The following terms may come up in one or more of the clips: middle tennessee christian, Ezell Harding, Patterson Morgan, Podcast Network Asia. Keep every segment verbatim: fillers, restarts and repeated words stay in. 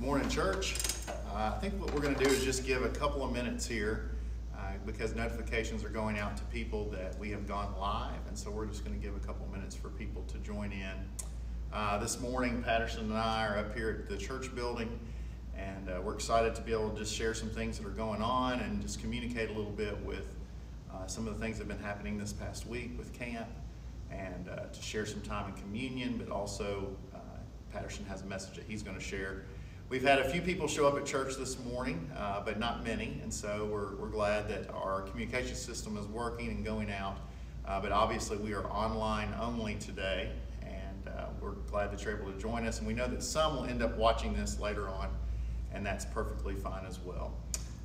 Good morning, church. Uh, I think what we're going to do is just give a couple of minutes here uh, because notifications are going out to people that we have gone live, and so we're just going to give a couple minutes for people to join in. Uh, this morning, Patterson and I are up here at the church building, and uh, we're excited to be able to just share some things that are going on and just communicate a little bit with uh, some of the things that have been happening this past week with camp, and uh, to share some time in communion, but also uh, Patterson has a message that he's going to share. We've had a few people show up at church this morning, uh, but not many, and so we're, we're glad that our communication system is working and going out, uh, but obviously we are online only today, and uh, we're glad that you're able to join us, and we know that some will end up watching this later on, and that's perfectly fine as well.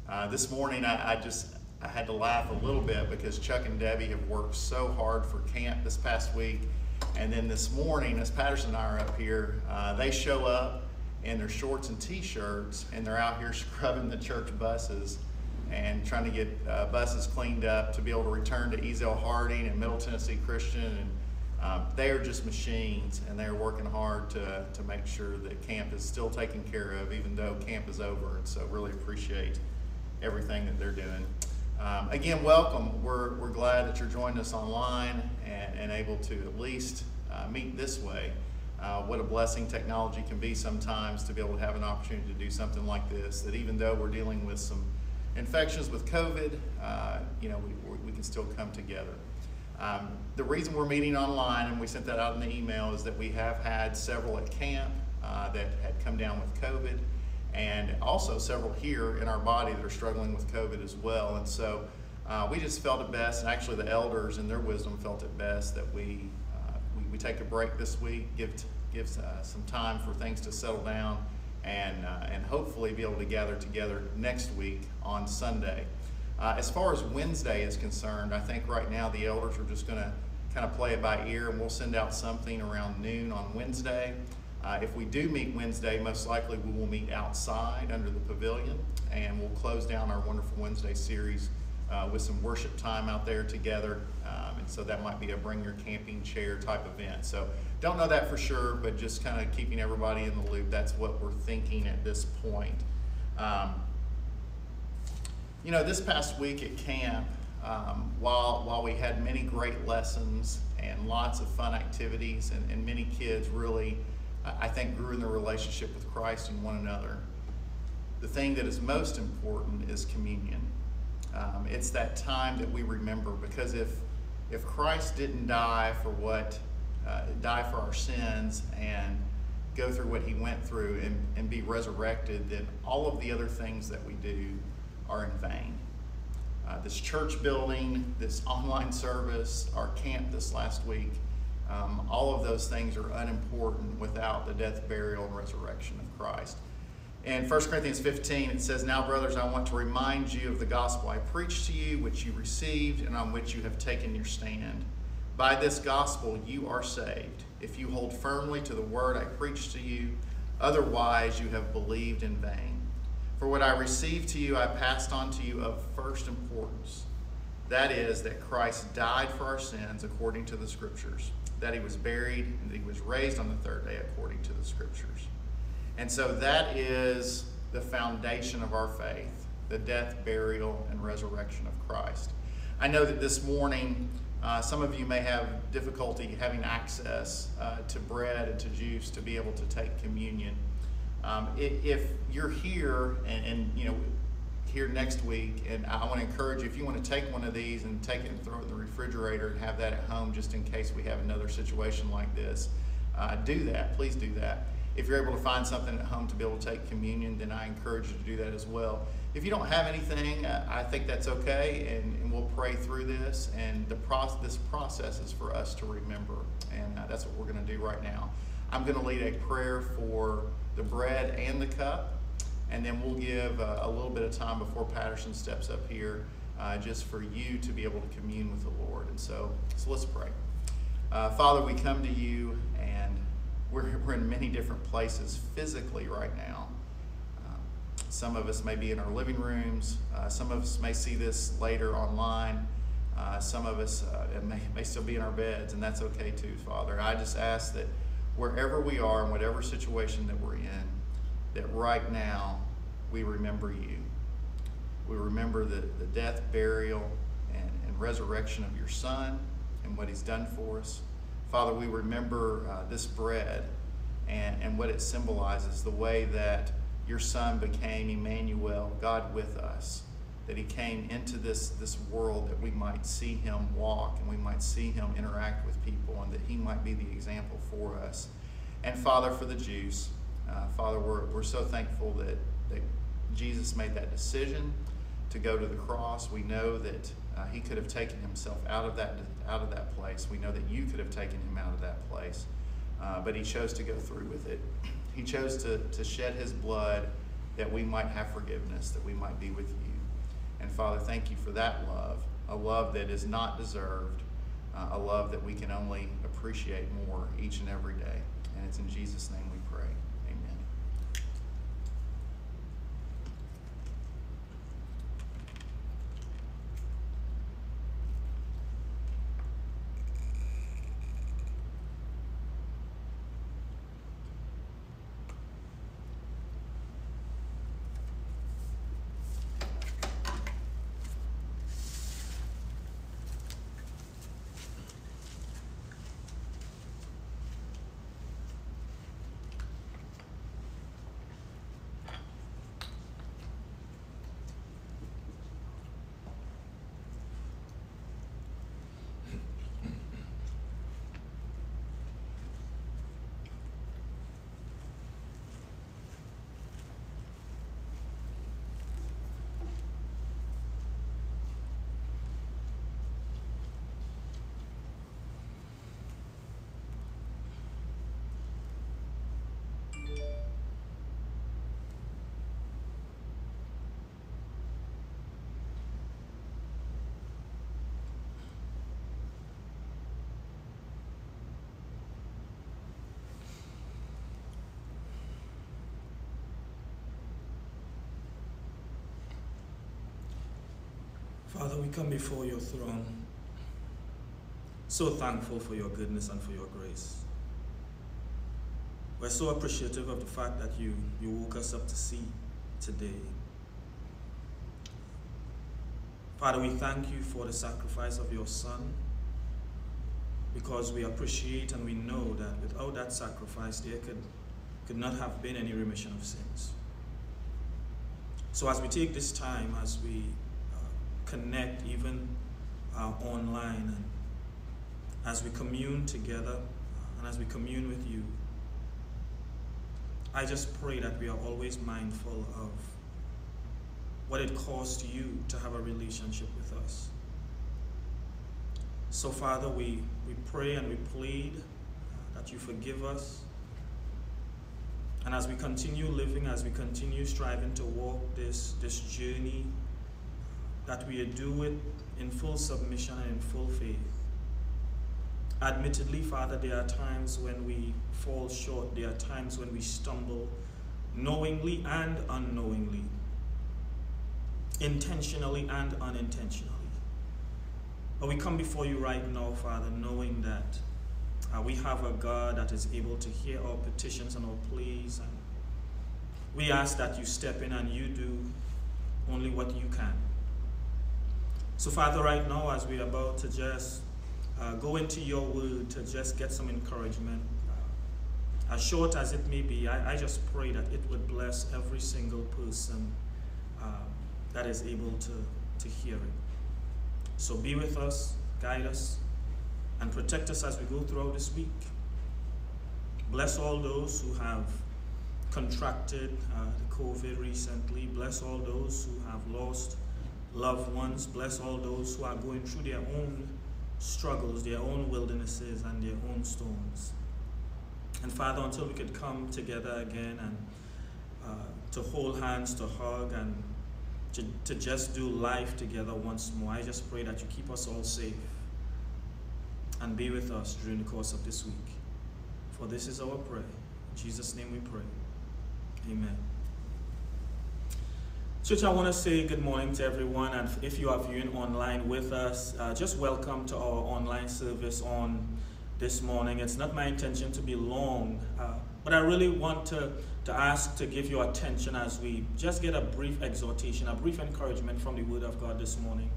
Uh, this morning I, I just I had to laugh a little bit because Chuck and Debbie have worked so hard for camp this past week, and then this morning as Patterson and I are up here, uh, they show up in their shorts and t-shirts, and they're out here scrubbing the church buses and trying to get uh, buses cleaned up to be able to return to Ezell Harding and Middle Tennessee Christian, and um, they are just machines, and they're working hard to, to make sure that camp is still taken care of even though camp is over, and so really appreciate everything that they're doing. Um, again, welcome. We're, we're glad that you're joining us online and, and able to at least uh, meet this way. Uh, what a blessing technology can be sometimes, to be able to have an opportunity to do something like this, that even though we're dealing with some infections with COVID, uh, you know, we, we can still come together. Um, the reason we're meeting online, and we sent that out in the email, is that we have had several at camp uh, that had come down with COVID, and also several here in our body that are struggling with COVID as well. And so uh, we just felt it best, and actually the elders in their wisdom felt it best, that we uh, we, we take a break this week, give gives uh, some time for things to settle down, and uh, and hopefully be able to gather together next week on Sunday. Uh, as far as Wednesday is concerned, I think right now the elders are just going to kind of play it by ear, and we'll send out something around noon on Wednesday. Uh, if we do meet Wednesday, most likely we will meet outside under the pavilion, and we'll close down our wonderful Wednesday series uh, with some worship time out there together, um, and so that might be a bring your camping chair type event. So don't know that for sure, but just kind of keeping everybody in the loop. That's what we're thinking at this point. Um, you know, this past week at camp, um, while, while we had many great lessons and lots of fun activities, and, and many kids really, I think, grew in their relationship with Christ and one another, the thing that is most important is communion. Um, it's that time that we remember, because if if Christ didn't die for what uh, die for our sins and go through what he went through and, and be resurrected, then all of the other things that we do are in vain. Uh, this church building, this online service, our camp this last week, Um, all of those things are unimportant without the death, burial, and resurrection of Christ. In First Corinthians fifteen, it says, "Now, brothers, I want to remind you of the gospel I preached to you, which you received, and on which you have taken your stand. By this gospel you are saved, if you hold firmly to the word I preached to you. Otherwise you have believed in vain. For what I received to you I passed on to you of first importance. That is, that Christ died for our sins according to the Scriptures, that he was buried, and that he was raised on the third day according to the Scriptures." And so that is the foundation of our faith, the death, burial, and resurrection of Christ. I know that this morning uh, some of you may have difficulty having access uh, to bread and to juice to be able to take communion. Um, if you're here and, and you know, here next week, and I want to encourage you, if you want to take one of these and take it and throw it in the refrigerator and have that at home just in case we have another situation like this, uh, do that. Please do that. If you're able to find something at home to be able to take communion, then I encourage you to do that as well. If you don't have anything, I think that's okay, and, and we'll pray through this, and the process, this process is for us to remember, and uh, that's what we're going to do right now. I'm going to lead a prayer for the bread and the cup, and then we'll give uh, a little bit of time before Patterson steps up here uh, just for you to be able to commune with the Lord. And so, so let's pray. Uh, Father, we come to you, and we're, we're in many different places physically right now. Um, some of us may be in our living rooms. Uh, some of us may see this later online. Uh, some of us uh, may, may still be in our beds, and that's okay too, Father. I just ask that wherever we are and whatever situation that we're in, that right now we remember you. We remember the, the death, burial, and, and resurrection of your Son and what he's done for us. Father, we remember uh, this bread and, and what it symbolizes, the way that your Son became Emmanuel, God with us, that he came into this, this world that we might see him walk and we might see him interact with people and that he might be the example for us. And Father, for the Jews, uh, Father, we're, we're so thankful that, that Jesus made that decision to go to the cross. We know that uh, he could have taken himself out of that out of that place. We know that you could have taken him out of that place, uh, but he chose to go through with it. He chose to, to shed his blood that we might have forgiveness, that we might be with you. And Father, thank you for that love, a love that is not deserved, uh, a love that we can only appreciate more each and every day. And it's in Jesus' name we pray. Father, we come before your throne, so thankful for your goodness and for your grace. We're so appreciative of the fact that you, you woke us up to see today. Father, we thank you for the sacrifice of your Son, because we appreciate and we know that without that sacrifice, there could, could not have been any remission of sins. So as we take this time, as we connect even uh, online, and as we commune together and as we commune with you, I just pray that we are always mindful of what it cost you to have a relationship with us. So Father, we, we pray and we plead uh, that you forgive us, and as we continue living, as we continue striving to walk this, this journey, that we do it in full submission and in full faith. Admittedly, Father, there are times when we fall short, there are times when we stumble, knowingly and unknowingly, intentionally and unintentionally. But we come before you right now, Father, knowing that uh, we have a God that is able to hear our petitions and our pleas, and we ask that you step in and you do only what you can. So Father, right now, as we're about to just uh, go into your word to just get some encouragement, as short as it may be, I, I just pray that it would bless every single person uh, that is able to, to hear it. So be with us, guide us, and protect us as we go throughout this week. Bless all those who have contracted uh, the COVID recently. Bless all those who have lost loved ones. Bless all those who are going through their own struggles, their own wildernesses, and their own storms. And Father, until we could come together again and uh, to hold hands, to hug, and to, to just do life together once more, I just pray that you keep us all safe and be with us during the course of this week. For this is our prayer. In Jesus' name we pray. Amen. Church, I want to say good morning to everyone, and if you are viewing online with us, uh, just welcome to our online service on this morning. It's not my intention to be long, uh, But I really want to, to ask to give your attention as we just get a brief exhortation, a brief encouragement from the Word of God this morning.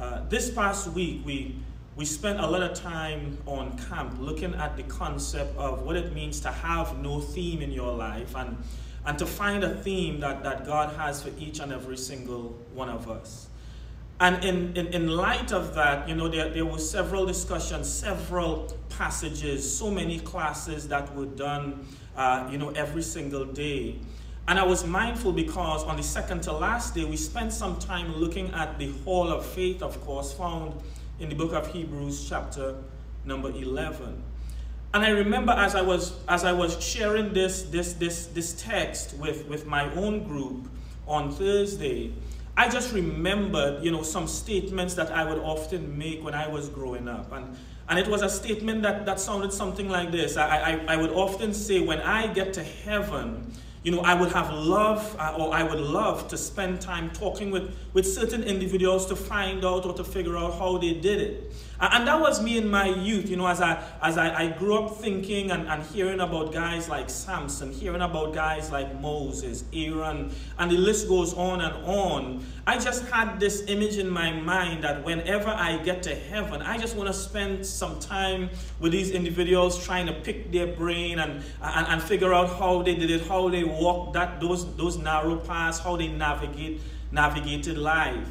Uh, this past week, we, we spent a lot of time on camp looking at the concept of what it means to have no theme in your life and, and to find a theme that, that God has for each and every single one of us. And in, in, in light of that, you know, there, there were several discussions, several passages, so many classes that were done, uh, you know, every single day. And I was mindful because on the second to last day, we spent some time looking at the hall of faith, of course, found in the book of Hebrews chapter number eleven. And I remember as I was, as I was sharing this, this, this, this text with, with my own group on Thursday, I just remembered, you know, some statements that I would often make when I was growing up. And, and it was a statement that, that sounded something like this. I, I, I would often say, when I get to heaven, you know, I would have love, or I would love to spend time talking with, with certain individuals to find out or to figure out how they did it. And that was me in my youth, you know, as I, as I, I grew up thinking and, and hearing about guys like Samson, hearing about guys like Moses, Aaron, and the list goes on and on. I just had this image in my mind that whenever I get to heaven, I just want to spend some time with these individuals trying to pick their brain and, and, and figure out how they did it, how they walked that, those, those narrow paths, how they navigate, navigated life.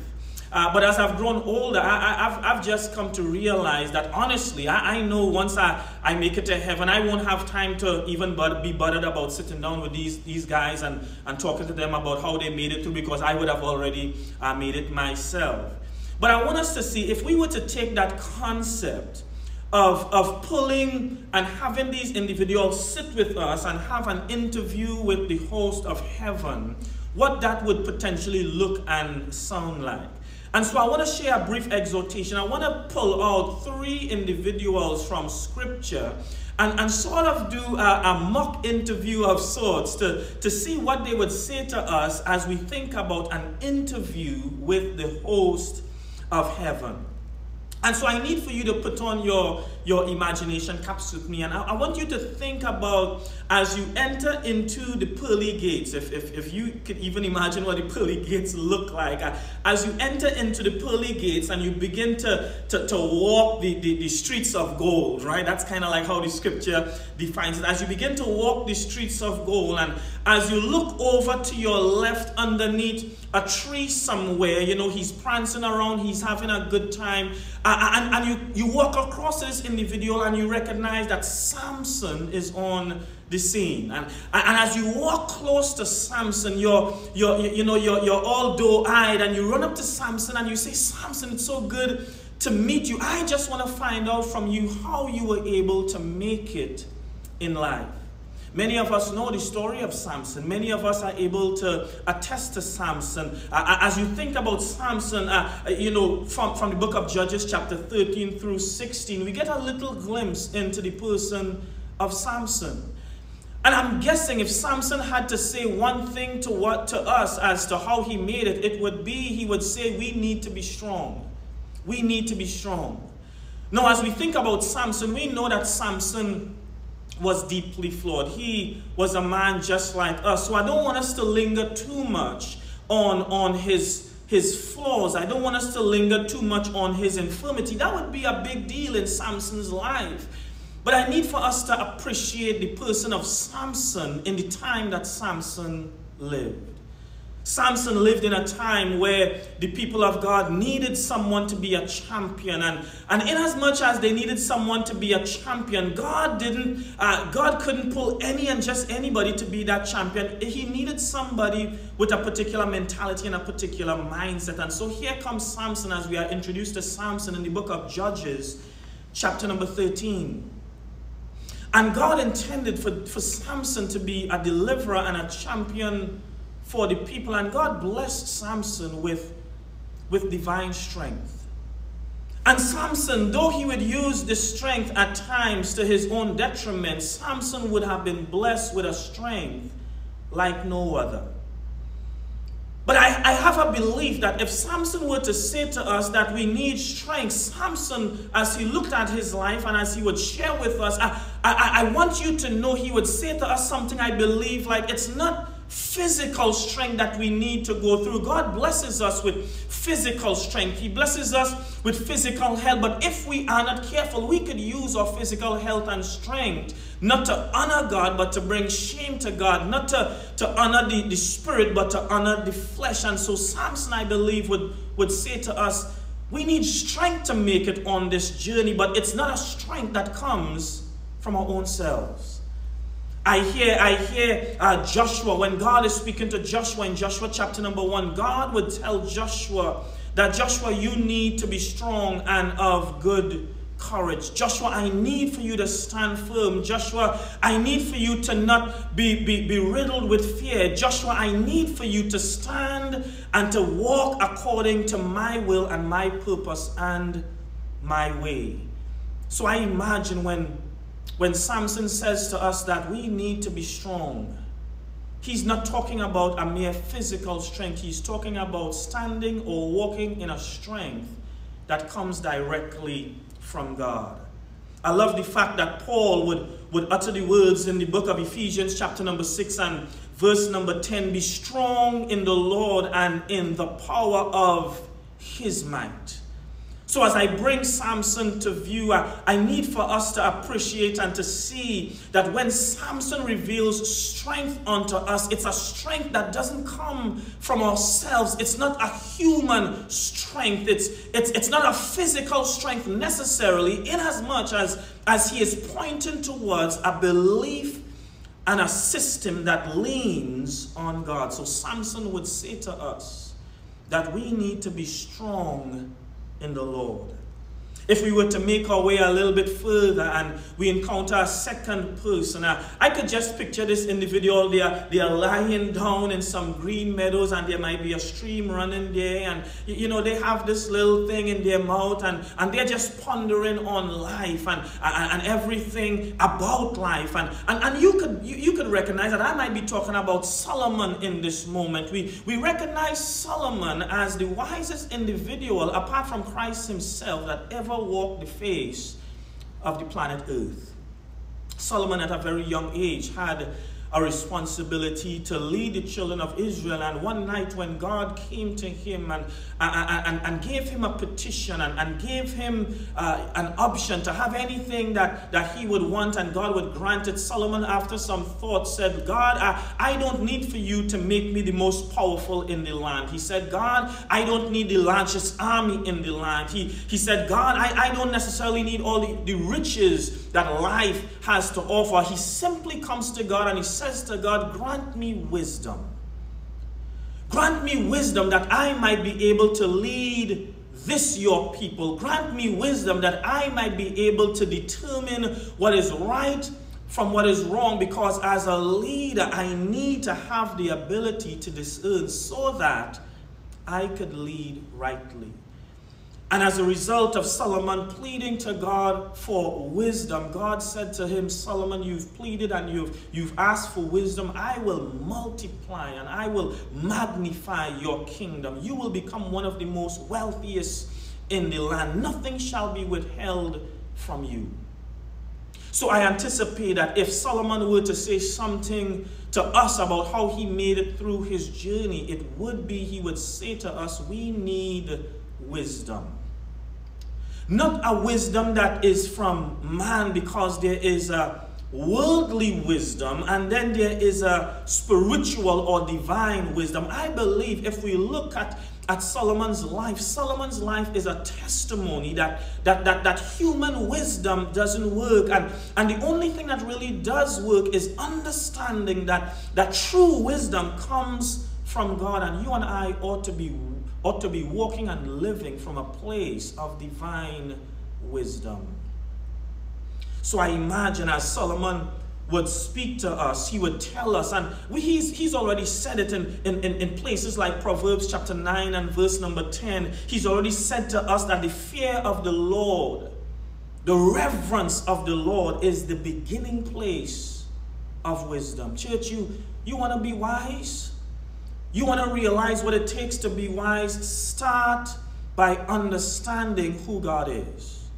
Uh, but as I've grown older, I, I've, I've just come to realize that honestly, I, I know once I, I make it to heaven, I won't have time to even but, be bothered about sitting down with these, these guys and, and talking to them about how they made it through, because I would have already uh, made it myself. But I want us to see, if we were to take that concept of, of pulling and having these individuals sit with us and have an interview with the host of heaven, what that would potentially look and sound like. And so I want to share a brief exhortation. I want to pull out three individuals from Scripture and, and sort of do a, a mock interview of sorts to, to see what they would say to us as we think about an interview with the host of heaven. And so I need for you to put on your, your imagination caps with me. And I, I want you to think about, as you enter into the pearly gates, if, if, if you could even imagine what the pearly gates look like, as you enter into the pearly gates and you begin to, to, to walk the, the, the streets of gold, right? That's kind of like how the scripture defines it. As you begin to walk the streets of gold, and as you look over to your left underneath a tree somewhere, you know, he's prancing around, he's having a good time. Uh, and and you, you walk across this in individual and you recognize that Samson is on the scene, and, and as you walk close to Samson, you're, you're you know you're, you're all doe-eyed, and you run up to Samson and you say, "Samson, it's so good to meet you. I just want to find out from you how you were able to make it in life." Many of us know the story of Samson. Many of us are able to attest to Samson. Uh, as you think about Samson, uh, you know, from, from the book of Judges, chapter thirteen through sixteen, we get a little glimpse into the person of Samson. And I'm guessing if Samson had to say one thing to, what, to us as to how he made it, it would be, he would say, "We need to be strong. We need to be strong." Now, as we think about Samson, we know that Samson was deeply flawed. He was a man just like us. So I don't want us to linger too much on, on his, his flaws. I don't want us to linger too much on his infirmity. That would be a big deal in Samson's life. But I need for us to appreciate the person of Samson in the time that Samson lived. Samson lived in a time where the people of God needed someone to be a champion. And, and inasmuch as they needed someone to be a champion, God didn't, uh, God couldn't pull any and just anybody to be that champion. He needed somebody with a particular mentality and a particular mindset. And so here comes Samson, as we are introduced to Samson in the book of Judges, chapter number thirteen. And God intended for, for Samson to be a deliverer and a champion for the people, and God blessed Samson with, with divine strength. And Samson, though he would use this strength at times to his own detriment, Samson would have been blessed with a strength like no other. But I, I have a belief that if Samson were to say to us that we need strength, Samson, as he looked at his life and as he would share with us, I, I, I want you to know he would say to us something I believe, like, it's not physical strength that we need to go through. God blesses us with physical strength. He blesses us with physical health. But if we are not careful, we could use our physical health and strength not to honor God, but to bring shame to God. Not to, to honor the, the spirit, but to honor the flesh. And so Samson, I believe, would, would say to us, we need strength to make it on this journey. But it's not a strength that comes from our own selves. I hear, I hear uh, Joshua, when God is speaking to Joshua in Joshua chapter number one, God would tell Joshua that, Joshua, you need to be strong and of good courage. Joshua, I need for you to stand firm. Joshua, I need for you to not be, be, be riddled with fear. Joshua, I need for you to stand and to walk according to my will and my purpose and my way. So I imagine when When Samson says to us that we need to be strong, he's not talking about a mere physical strength. He's talking about standing or walking in a strength that comes directly from God. I love the fact that Paul would, would utter the words in the book of Ephesians chapter number six and verse number ten, be strong in the Lord and in the power of his might. So as I bring Samson to view, I, I need for us to appreciate and to see that when Samson reveals strength unto us, it's a strength that doesn't come from ourselves. It's not a human strength. It's, it's, it's not a physical strength necessarily, inasmuch as, as he is pointing towards a belief and a system that leans on God. So Samson would say to us that we need to be strong in the Lord. If we were to make our way a little bit further and we encounter a second person, I, I could just picture this individual. They are, they are lying down in some green meadows, and there might be a stream running there, and you, you know, they have this little thing in their mouth, and, and they're just pondering on life and, and, and everything about life. And, and, and you could you, you could recognize that I might be talking about Solomon in this moment. We, we recognize Solomon as the wisest individual, apart from Christ himself, that ever walked the face of the planet Earth. Solomon, at a very young age, had a responsibility to lead the children of Israel. And one night when God came to him and, and, and, and gave him a petition and, and gave him uh, an option to have anything that, that he would want, and God would grant it, Solomon, after some thought, said, God, I, I don't need for you to make me the most powerful in the land. He said, God, I don't need the largest army in the land. He, he said, God, I, I don't necessarily need all the, the riches that life has to offer. He simply comes to God and he says to God, grant me wisdom. Grant me wisdom that I might be able to lead this your people. Grant me wisdom that I might be able to determine what is right from what is wrong, because as a leader, I need to have the ability to discern so that I could lead rightly. And as a result of Solomon pleading to God for wisdom, God said to him, Solomon, you've pleaded and you've, you've asked for wisdom. I will multiply and I will magnify your kingdom. You will become one of the most wealthiest in the land. Nothing shall be withheld from you. So I anticipate that if Solomon were to say something to us about how he made it through his journey, it would be he would say to us, we need wisdom. Not a wisdom that is from man, because there is a worldly wisdom and then there is a spiritual or divine wisdom. I believe if we look at, at Solomon's life, Solomon's life is a testimony that, that, that, that human wisdom doesn't work. And, and the only thing that really does work is understanding that, that true wisdom comes from God, and you and I ought to be ought to be walking and living from a place of divine wisdom. So I imagine as Solomon would speak to us, he would tell us, and we, he's, he's already said it in, in, in places like Proverbs chapter nine and verse number ten. He's already said to us that the fear of the Lord, the reverence of the Lord, is the beginning place of wisdom. Church, you, you want to be wise? You want to realize what it takes to be wise? Start by understanding who God is.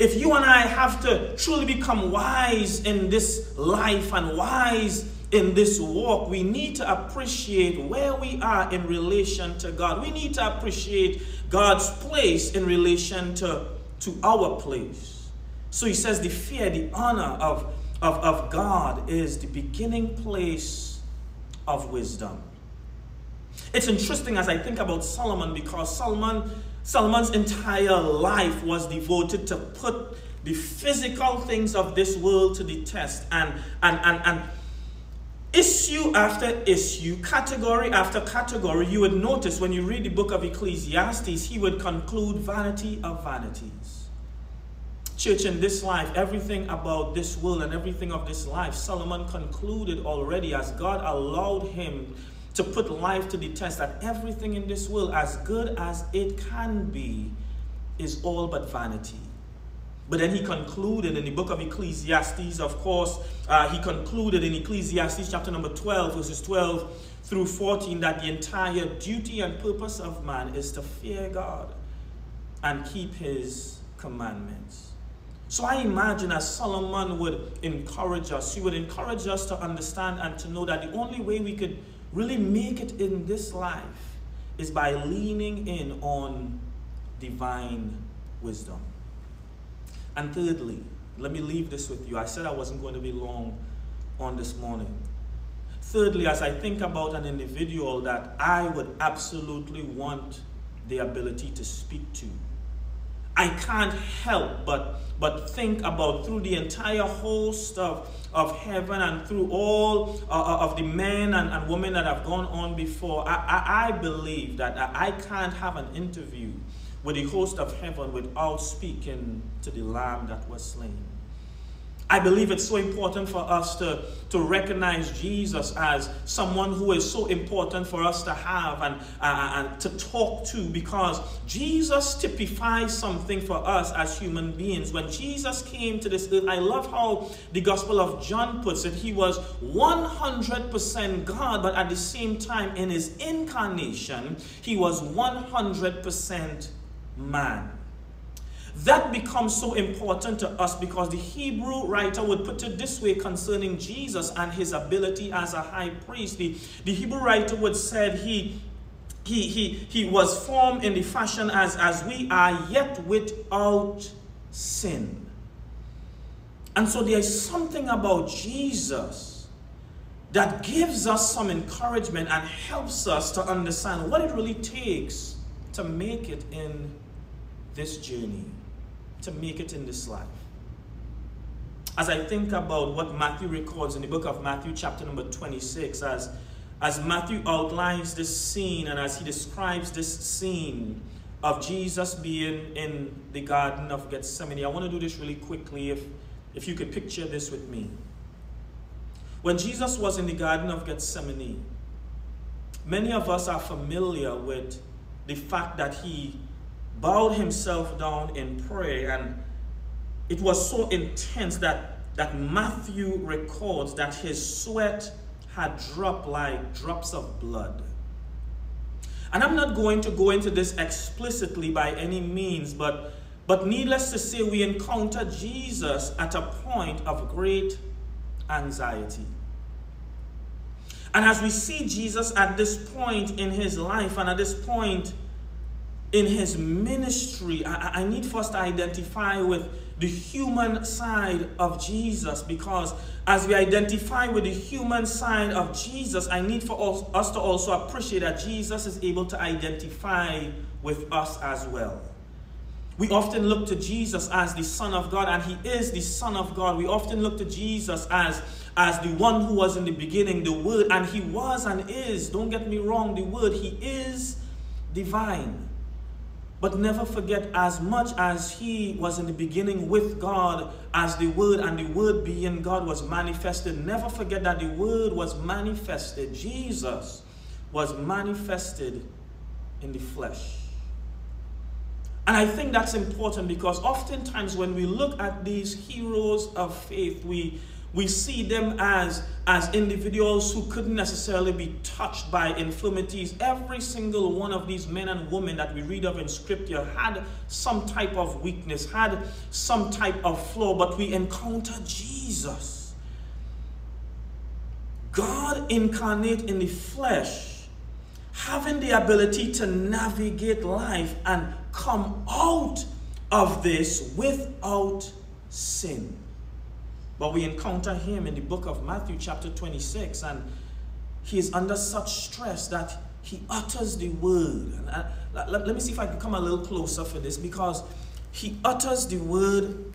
if you and I have to truly become wise in this life and wise in this walk, we need to appreciate where we are in relation to God. We need to appreciate God's place in relation to, to our place. So he says the fear, the honor of, of, of God is the beginning place of wisdom. It's interesting as I think about Solomon, because Solomon, Solomon's entire life was devoted to put the physical things of this world to the test, and, and, and, and issue after issue, category after category. You would notice when you read the book of Ecclesiastes, he would conclude vanity of vanities. Church, in this life, everything about this world and everything of this life, Solomon concluded already, as God allowed him to put life to the test, that everything in this world, as good as it can be, is all but vanity. But then he concluded in the book of Ecclesiastes, of course, uh, he concluded in Ecclesiastes chapter number twelve, verses twelve through fourteen, that the entire duty and purpose of man is to fear God and keep his commandments. So I imagine as Solomon would encourage us, he would encourage us to understand and to know that the only way we could really make it in this life is by leaning in on divine wisdom. And thirdly, let me leave this with you. I said I wasn't going to be long on this morning. Thirdly, as I think about an individual that I would absolutely want the ability to speak to, I can't help but, but think about, through the entire host of, of heaven and through all uh, of the men and, and women that have gone on before, I, I, I believe that I can't have an interview with the host of heaven without speaking to the Lamb that was slain. I believe it's so important for us to, to recognize Jesus as someone who is so important for us to have and, uh, and to talk to, because Jesus typifies something for us as human beings. When Jesus came to this earth, I love how the Gospel of John puts it. He was one hundred percent God, but at the same time in his incarnation, he was one hundred percent man. That becomes so important to us because the Hebrew writer would put it this way concerning Jesus and his ability as a high priest. The, the Hebrew writer would say he, he, he, he was formed in the fashion as, as we are, yet without sin. And so there is something about Jesus that gives us some encouragement and helps us to understand what it really takes to make it in this journey, to make it in this life. As I think about what Matthew records in the book of Matthew chapter number twenty-six, as, as Matthew outlines this scene and as he describes this scene of Jesus being in the Garden of Gethsemane, I want to do this really quickly if, if you could picture this with me. When Jesus was in the Garden of Gethsemane, many of us are familiar with the fact that he bowed himself down in prayer, and it was so intense that, that Matthew records that his sweat had dropped like drops of blood. And I'm not going to go into this explicitly by any means, but, but needless to say, we encounter Jesus at a point of great anxiety. And as we see Jesus at this point in his life and at this point in his ministry, I, I need for us to identify with the human side of Jesus, because as we identify with the human side of Jesus, I need for us to also appreciate that Jesus is able to identify with us as well. We often look to Jesus as the Son of God, and he is the Son of God. We often look to Jesus as, as the one who was in the beginning, the Word, and he was and is, don't get me wrong, the Word. He is divine. But never forget, as much as he was in the beginning with God as the Word, and the Word being God was manifested, never forget that the Word was manifested. Jesus was manifested in the flesh. And I think that's important, because oftentimes when we look at these heroes of faith, we, we see them as, as individuals who couldn't necessarily be touched by infirmities. Every single one of these men and women that we read of in Scripture had some type of weakness, had some type of flaw, but we encounter Jesus, God incarnate in the flesh, having the ability to navigate life and come out of this without sin. But we encounter him in the book of Matthew chapter twenty-six, and he is under such stress that he utters the word. And I, let, let me see if I can come a little closer for this, because he utters the word,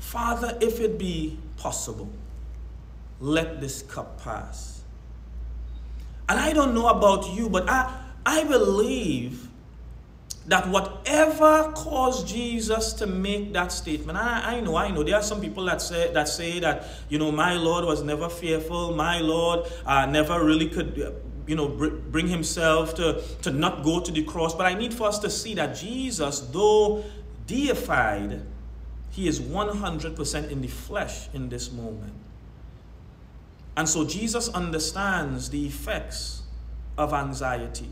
"Father, if it be possible, let this cup pass." And I don't know about you, but I, I believe that whatever caused Jesus to make that statement, I, I know, I know, there are some people that say that say that, you know, my Lord was never fearful, my Lord uh, never really could, you know, br bring himself to, to not go to the cross. But I need for us to see that Jesus, though deified, he is one hundred percent in the flesh in this moment. And so Jesus understands the effects of anxiety.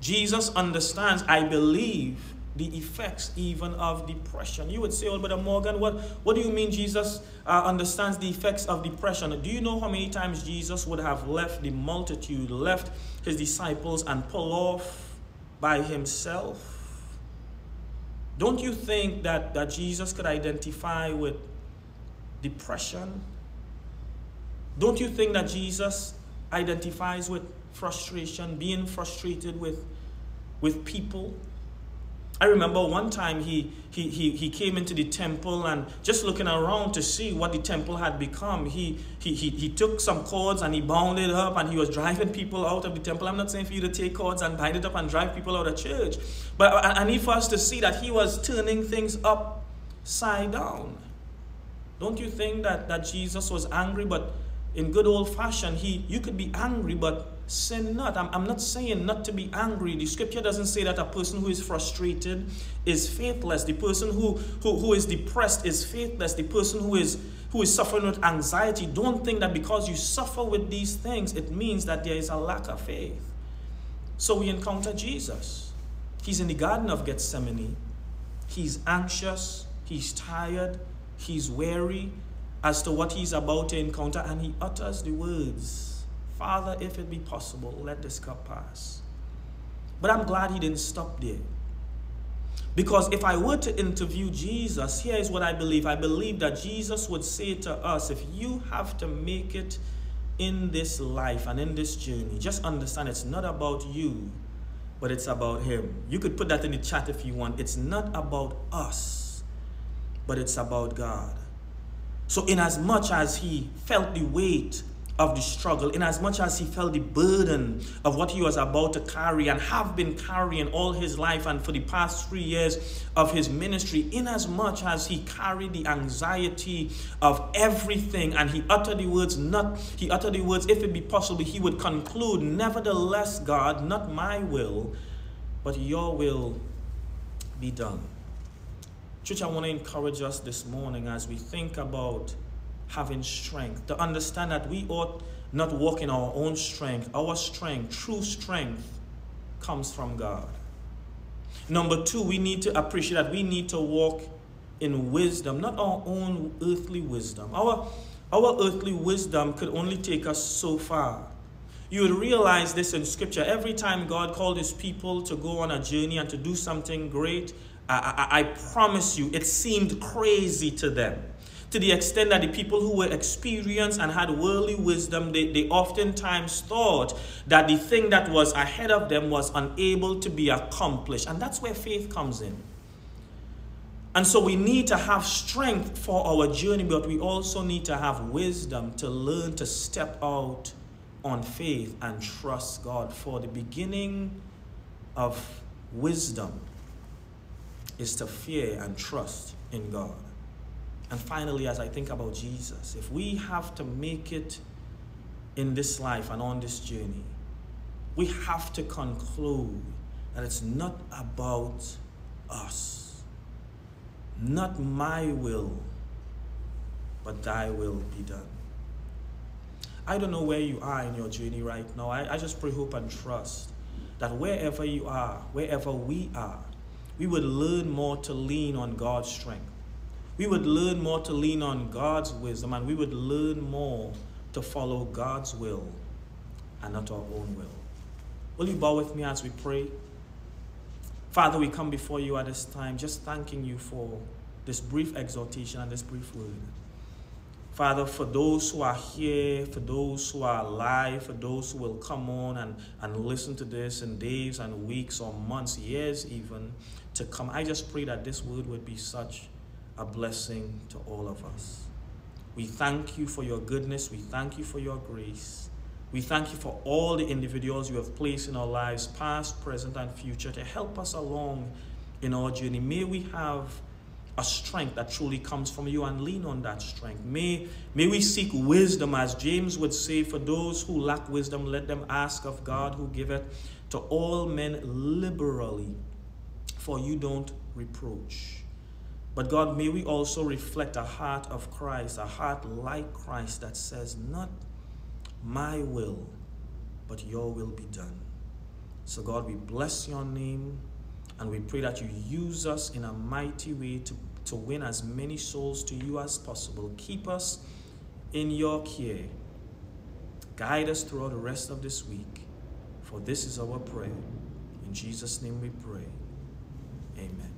Jesus understands, I believe, the effects even of depression. You would say, "Oh, Brother Morgan, what, what do you mean Jesus uh, understands the effects of depression?" Do you know how many times Jesus would have left the multitude, left his disciples, and pulled off by himself? Don't you think that, that Jesus could identify with depression? Don't you think that Jesus identifies with frustration, being frustrated with with people? I remember one time he, he he he came into the temple, and just looking around to see what the temple had become, he he he, he took some cords and he bound it up, and he was driving people out of the temple. I'm not saying for you to take cords and bind it up and drive people out of church, but I, I need for us to see that he was turning things upside down. Don't you think that that Jesus was angry? But in good old fashion, he you could be angry, but sin not. I'm, I'm not saying not to be angry. The scripture doesn't say that a person who is frustrated is faithless. The person who, who, who is depressed is faithless. The person who is, who is suffering with anxiety, don't think that because you suffer with these things, it means that there is a lack of faith. So we encounter Jesus. He's in the Garden of Gethsemane. He's anxious. He's tired. He's weary as to what he's about to encounter. And he utters the words, "Father, if it be possible, let this cup pass." But I'm glad he didn't stop there. Because if I were to interview Jesus, here is what I believe. I believe that Jesus would say to us, if you have to make it in this life and in this journey, just understand it's not about you, but it's about him. You could put that in the chat if you want. It's not about us, but it's about God. So in as much as he felt the weight of the struggle, in as much as he felt the burden of what he was about to carry and have been carrying all his life and for the past three years of his ministry, in as much as he carried the anxiety of everything, and he uttered the words, not he uttered the words, "If it be possible," he would conclude, "Nevertheless, God, not my will, but your will be done." Church, I want to encourage us this morning as we think about having strength, to understand that we ought not walk in our own strength. Our strength, true strength, comes from God. Number two, we need to appreciate that we need to walk in wisdom, not our own earthly wisdom. Our, our earthly wisdom could only take us so far. You would realize this in Scripture. Every time God called his people to go on a journey and to do something great, I, I, I promise you, it seemed crazy to them, to the extent that the people who were experienced and had worldly wisdom, they, they oftentimes thought that the thing that was ahead of them was unable to be accomplished. And that's where faith comes in. And so we need to have strength for our journey, but we also need to have wisdom to learn to step out on faith and trust God. For the beginning of wisdom is to fear and trust in God. And finally, as I think about Jesus, if we have to make it in this life and on this journey, we have to conclude that it's not about us. Not my will, but thy will be done. I don't know where you are in your journey right now. I, I just pray, hope, and trust that wherever you are, wherever we are, we would learn more to lean on God's strength. We would learn more to lean on God's wisdom, and we would learn more to follow God's will and not our own will. Will you bow with me as we pray? Father, we come before you at this time just thanking you for this brief exhortation and this brief word. Father, for those who are here, for those who are alive, for those who will come on and, and listen to this in days and weeks or months, years even, to come, I just pray that this word would be such a blessing to all of us. We thank you for your goodness. We thank you for your grace. We thank you for all the individuals you have placed in our lives, past, present, and future, to help us along in our journey. May we have a strength that truly comes from you and lean on that strength. May, may we seek wisdom, as James would say, for those who lack wisdom, let them ask of God who giveth to all men liberally, for you don't reproach. But God, may we also reflect a heart of Christ, a heart like Christ that says, not my will, but your will be done. So God, we bless your name. And we pray that you use us in a mighty way to, to win as many souls to you as possible. Keep us in your care. Guide us throughout the rest of this week. For this is our prayer. In Jesus' name we pray. Amen.